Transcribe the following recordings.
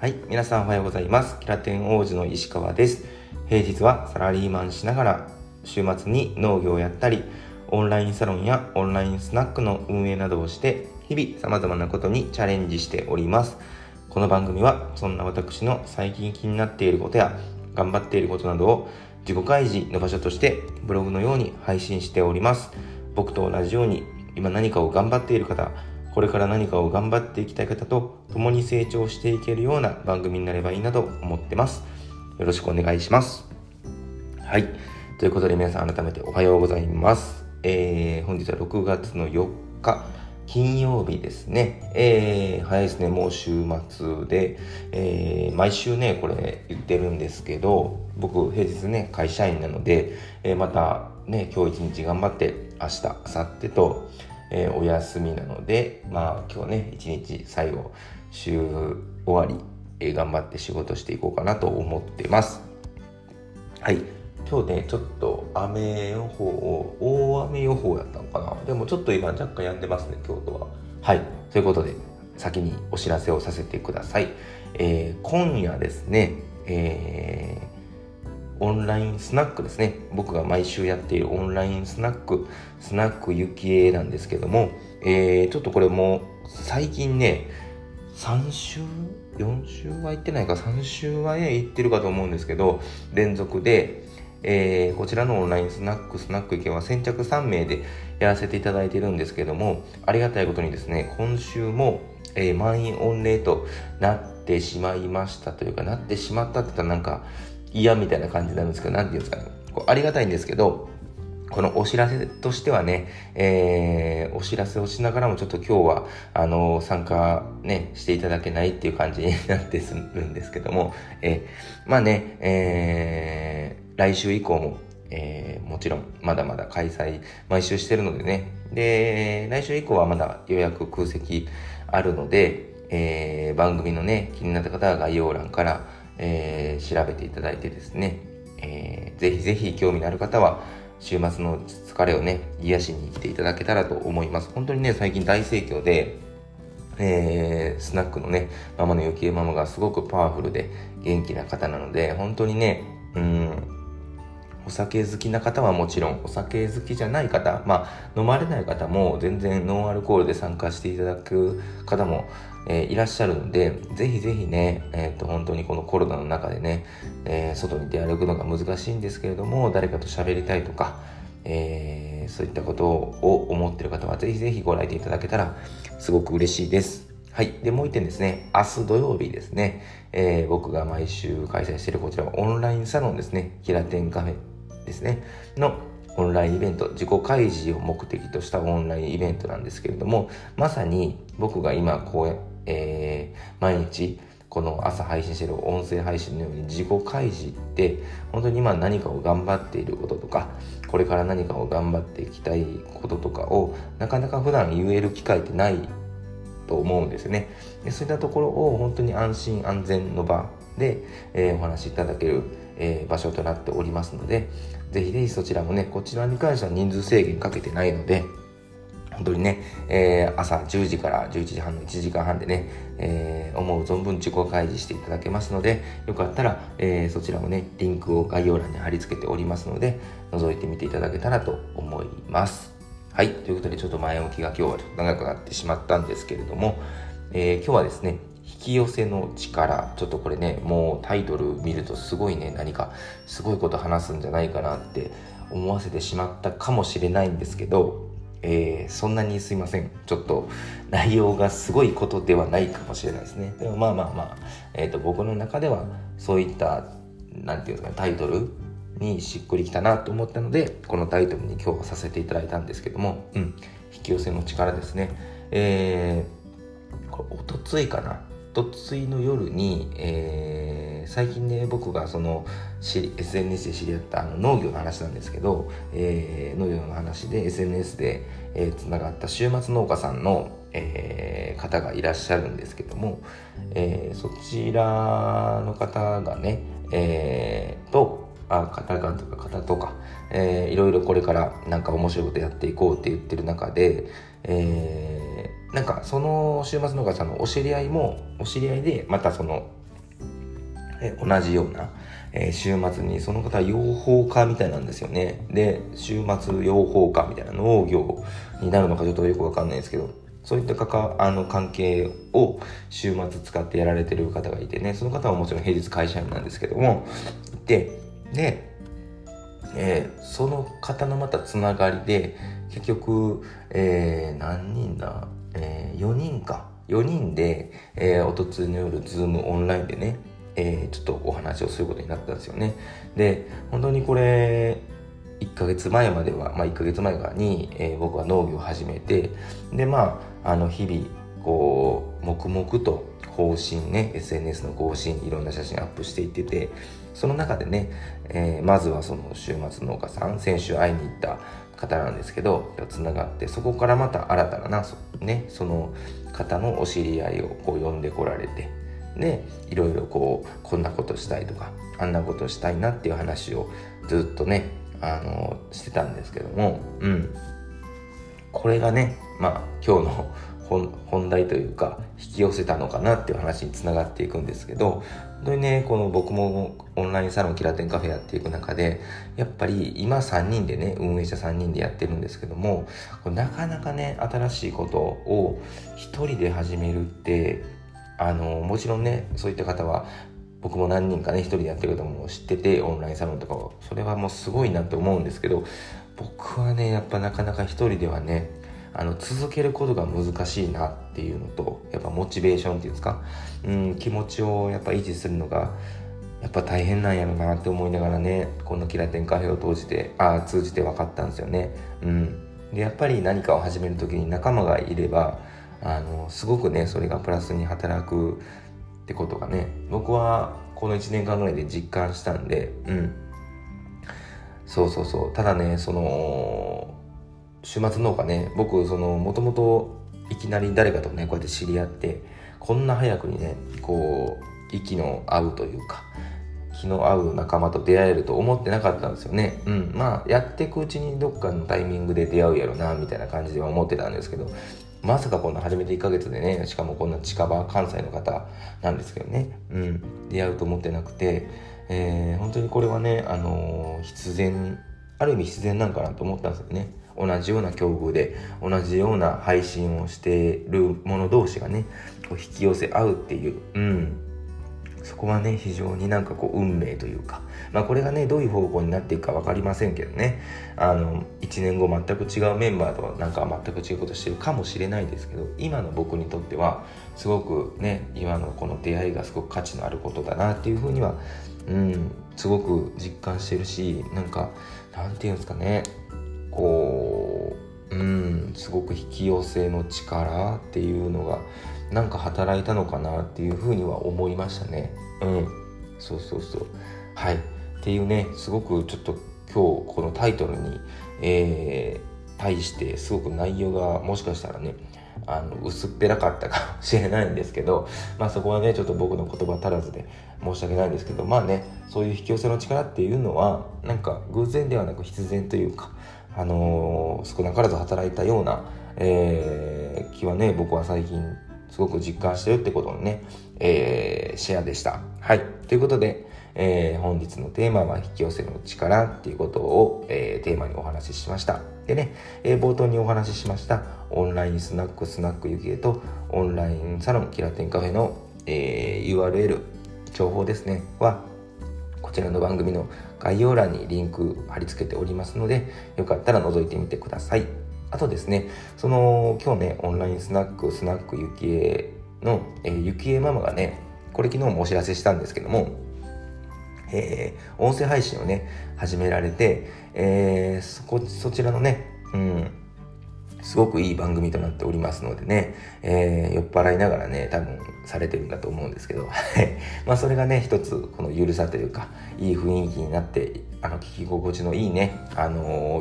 はい、皆さんおはようございます。キラテン王子の石川です。平日はサラリーマンしながら、週末に農業をやったり、オンラインサロンやオンラインスナックの運営などをして、日々様々なことにチャレンジしております。この番組はそんな私の最近気になっていることや頑張っていることなどを自己開示の場所としてブログのように配信しております。僕と同じように今何かを頑張っている方、これから何かを頑張っていきたい方と共に成長していけるような番組になればいいなと思ってます。よろしくお願いします。はい、ということで皆さん改めておはようございます。本日は6月の4日金曜日ですね。早いですね、もう週末で、毎週ねこれ言ってるんですけど、僕平日ね会社員なので、またね今日一日頑張って、明日明後日とお休みなので、今日ね一日最後、週終わり、頑張って仕事していこうかなと思ってます。はい、今日ねちょっと雨予報、大雨予報やったのかな、でもちょっと今若干止んでますね、京都は。はい、ということで先にお知らせをさせてください。今夜ですね、オンラインスナックですね、僕が毎週やっているオンラインスナック、スナックゆきえなんですけども、ちょっとこれも最近ね3週4週は行ってないか、3週は行ってるかと思うんですけど、連続で、こちらのオンラインスナックゆきえは先着3名でやらせていただいてるんですけども、ありがたいことにですね今週も、満員御礼となってしまいましたというか、なってしまったって言ったらなんか嫌みたいな感じなんですけど、なんていうんですかね、こうありがたいんですけど、このお知らせとしてはね、お知らせをしながらもちょっと今日は参加ねしていただけないっていう感じになってするんですけども、来週以降も、もちろんまだまだ開催毎週してるのでね、で来週以降はまだ予約空席あるので、番組のね気になった方は概要欄から調べていただいてですね、ぜひぜひ興味のある方は週末の疲れをね癒しに来ていただけたらと思います。本当にね最近大盛況で、スナックのねママのゆきえママがすごくパワフルで元気な方なので、本当にねお酒好きな方はもちろん、お酒好きじゃない方、飲まれない方も全然ノンアルコールで参加していただく方もいらっしゃるので、ぜひぜひね、本当にこのコロナの中でね、外に出歩くのが難しいんですけれども、誰かと喋りたいとか、そういったことを思っている方はぜひぜひご来店いただけたらすごく嬉しいです。はい、でもう一点ですね、明日土曜日ですね、僕が毎週開催しているこちらはオンラインサロンですね、キラテンカフェですねのオンラインイベント、自己開示を目的としたオンラインイベントなんですけれども、まさに僕が今こうやって毎日この朝配信している音声配信のように自己開示って、本当に今何かを頑張っていることとか、これから何かを頑張っていきたいこととかをなかなか普段言える機会ってないと思うんですよね。でそういったところを本当に安心安全の場で、お話しいただける、場所となっておりますので、ぜひぜひそちらもね、こちらに関しては人数制限かけてないので、本当にね、朝10時から11時半の1時間半でね、思う存分自己開示していただけますので、よかったら、そちらもねリンクを概要欄に貼り付けておりますので、覗いてみていただけたらと思います。はい、ということでちょっと前置きが今日はちょっと長くなってしまったんですけれども、今日はですね、引き寄せの力、ちょっとこれねもうタイトル見るとすごいね、何かすごいこと話すんじゃないかなって思わせてしまったかもしれないんですけど、そんなにすいません、ちょっと内容がすごいことではないかもしれないですね。でも僕の中ではそういったなんていうんですかね、タイトルにしっくりきたなと思ったので、このタイトルに今日はさせていただいたんですけども、引き寄せの力ですね。これおとついの夜に、最近ね僕がその SNS で知り合った農業の話なんですけど、農業の話で SNS でつながった週末農家さんの、方がいらっしゃるんですけども、そちらの方がね、いろいろこれからなんか面白いことやっていこうって言ってる中で、なんかその週末農家さんのお知り合いでまたその同じような、週末にその方は養蜂家みたいなんですよね。で、週末養蜂家みたいな農業になるのかちょっとよくわかんないですけど、そういった関係を週末使ってやられてる方がいてね、その方はもちろん平日会社員なんですけども、で、その方のまたつながりで結局、4人で、おとついの夜ズームオンラインでね、ちょっとお話をすることになったんですよね。で、本当にこれ1ヶ月前までは、1ヶ月前に、僕は農業を始めて、で、日々こう黙々と更新ね、 SNS の更新、いろんな写真アップしていってて、その中でね、まずはその週末農家さん、先週会いに行った方なんですけど、つながって、そこからまた新たなその方のお知り合いをこう呼んでこられて、で、いろいろこんなことしたいとか、あんなことしたいなっていう話をずっとね、してたんですけども、これがね、今日の本題というか引き寄せたのかなっていう話につながっていくんですけど、本当にね、この僕もオンラインサロンキラテンカフェやっていく中で、やっぱり今3人でね、運営者3人でやってるんですけども、なかなかね、新しいことを一人で始めるって、もちろんね、そういった方は僕も何人かね、一人でやってる方も知ってて、オンラインサロンとかはそれはもうすごいなって思うんですけど、僕はね、やっぱなかなか一人ではね、続けることが難しいなっていうのと、やっぱモチベーションっていうんですか、気持ちをやっぱ維持するのがやっぱ大変なんやろなって思いながらね、このキラテンカフェを通じて分かったんですよね。で、やっぱり何かを始めるときに仲間がいれば、すごくね、それがプラスに働くってことがね、僕はこの1年間ぐらいで実感したんで、ただね、その週末農家ね、僕もともといきなり誰かとね、こうやって知り合って、こんな早くにね、息の合うというか気の合う仲間と出会えると思ってなかったんですよね。やっていくうちにどっかのタイミングで出会うやろなみたいな感じでは思ってたんですけど、まさかこんな初めて1ヶ月でね、しかもこんな近場関西の方なんですけどね、出会うと思ってなくて、本当にこれはね、ある意味必然なんかなと思ったんですよね。同じような境遇で同じような配信をしてる者同士がね、引き寄せ合うっていう、そこはね、非常に運命というか、これがね、どういう方向になっていくか分かりませんけどね、1年後全く違うメンバーと全く違うことしてるかもしれないですけど、今の僕にとってはすごくね、今のこの出会いがすごく価値のあることだなっていうふうには、すごく実感してるし、なんていうんですかね、すごく引き寄せの力っていうのが働いたのかなっていうふうには思いましたね。っていうね、すごくちょっと今日このタイトルに、対してすごく内容がもしかしたらね、薄っぺらかったかもしれないんですけど、そこはね、ちょっと僕の言葉足らずで申し訳ないんですけど、そういう引き寄せの力っていうのは偶然ではなく必然というか、少なからず働いたような、気はね、僕は最近すごく実感してるってことのね、シェアでした。はい。ということで、本日のテーマは引き寄せの力っていうことを、テーマにお話ししました。でね、冒頭にお話ししましたオンラインスナックゆきえとオンラインサロンキラテンカフェの、URL、情報ですね、はこちらの番組の概要欄にリンク貼り付けておりますので、よかったら覗いてみてください。あとですね、今日ね、オンラインスナックゆきえの、ゆきえママがね、これ昨日もお知らせしたんですけども、音声配信をね、始められて、そちらのね、すごくいい番組となっておりますのでね、酔っ払いながらね、多分されてるんだと思うんですけど、それがね、一つこのゆるさというか、いい雰囲気になって、聞き心地のいいね、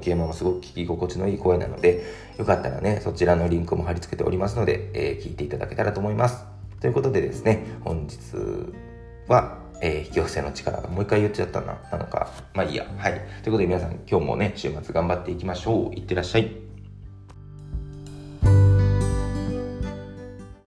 池山もすごく聞き心地のいい声なので、よかったらね、そちらのリンクも貼り付けておりますので、聞いていただけたらと思います。ということでですね、本日は、引き寄せの力がもう一回言っちゃったなのか、はい。ということで皆さん、今日もね、週末頑張っていきましょう。いってらっしゃい。